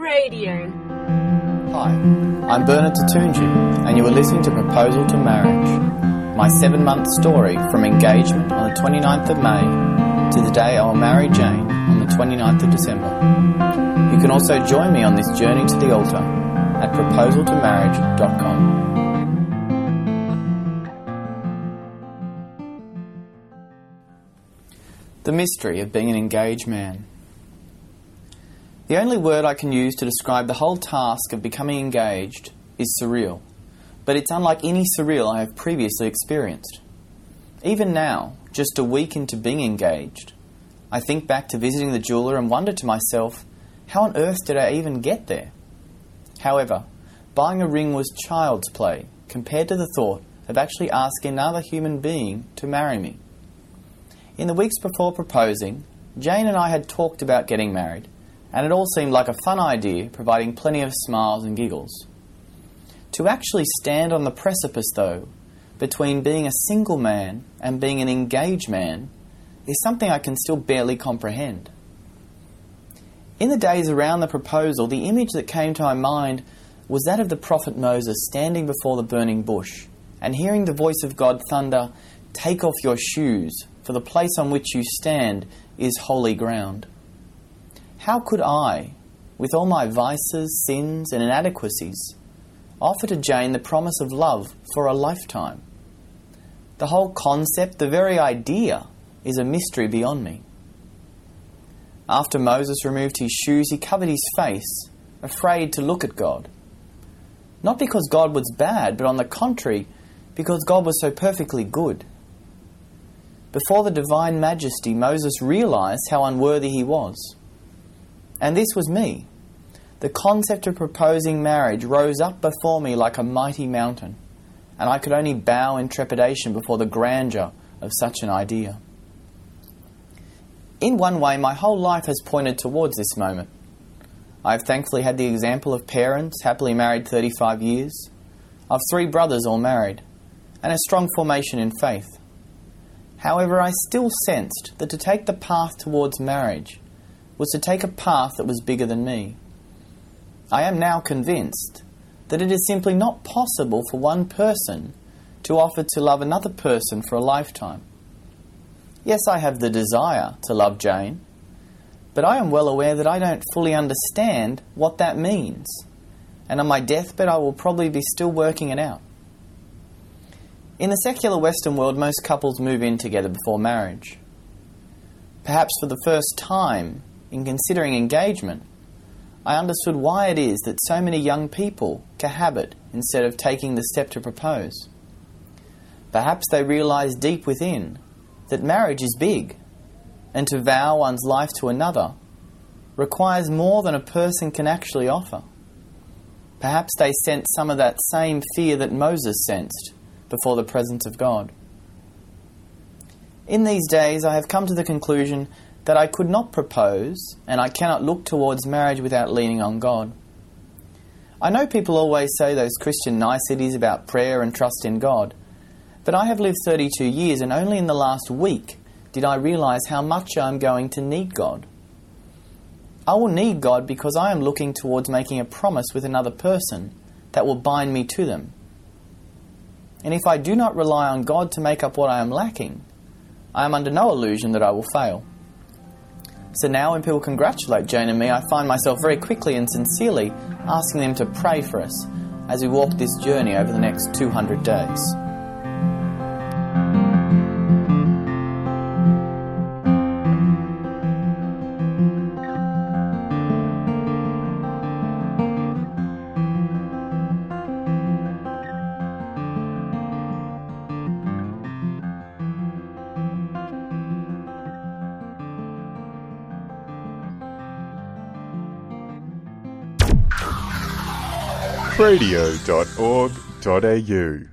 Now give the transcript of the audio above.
Radio. Hi, I'm Bernard Tatunji, and you are listening to Proposal to Marriage, my 7-month story from engagement on the 29th of May to the day I will marry Jane on the 29th of December. You can also join me on this journey to the altar at ProposalToMarriage.com. The mystery of being an engaged man. The only word I can use to describe the whole task of becoming engaged is surreal, but it's unlike any surreal I have previously experienced. Even now, just a week into being engaged, I think back to visiting the jeweller and wonder to myself, how on earth did I even get there? However, buying a ring was child's play compared to the thought of actually asking another human being to marry me. In the weeks before proposing, Jane and I had talked about getting married, and it all seemed like a fun idea, providing plenty of smiles and giggles. To actually stand on the precipice, though, between being a single man and being an engaged man, is something I can still barely comprehend. In the days around the proposal, the image that came to my mind was that of the prophet Moses standing before the burning bush and hearing the voice of God thunder, "Take off your shoes, for the place on which you stand is holy ground." How could I, with all my vices, sins and inadequacies, offer to Jane the promise of love for a lifetime? The whole concept, the very idea, is a mystery beyond me. After Moses removed his shoes, he covered his face, afraid to look at God. Not because God was bad, but on the contrary, because God was so perfectly good. Before the divine majesty, Moses realized how unworthy he was. And this was me. The concept of proposing marriage rose up before me like a mighty mountain, and I could only bow in trepidation before the grandeur of such an idea. In one way, my whole life has pointed towards this moment. I have thankfully had the example of parents happily married 35 years, of 3 brothers all married, and a strong formation in faith. However, I still sensed that to take the path towards marriage was to take a path that was bigger than me. I am now convinced that it is simply not possible for one person to offer to love another person for a lifetime. Yes, I have the desire to love Jane, but I am well aware that I don't fully understand what that means, and on my deathbed I will probably be still working it out. In the secular Western world, most couples move in together before marriage. Perhaps for the first time in considering engagement, I understood why it is that so many young people cohabit instead of taking the step to propose. Perhaps they realise deep within that marriage is big, and to vow one's life to another requires more than a person can actually offer. Perhaps they sense some of that same fear that Moses sensed before the presence of God. In these days, I have come to the conclusion that I could not propose, and I cannot look towards marriage without leaning on God. I know people always say those Christian niceties about prayer and trust in God, but I have lived 32 years, and only in the last week did I realise how much I am going to need God. I will need God because I am looking towards making a promise with another person that will bind me to them. And if I do not rely on God to make up what I am lacking, I am under no illusion that I will fail. So now when people congratulate Jane and me, I find myself very quickly and sincerely asking them to pray for us as we walk this journey over the next 200 days. Radio.org.au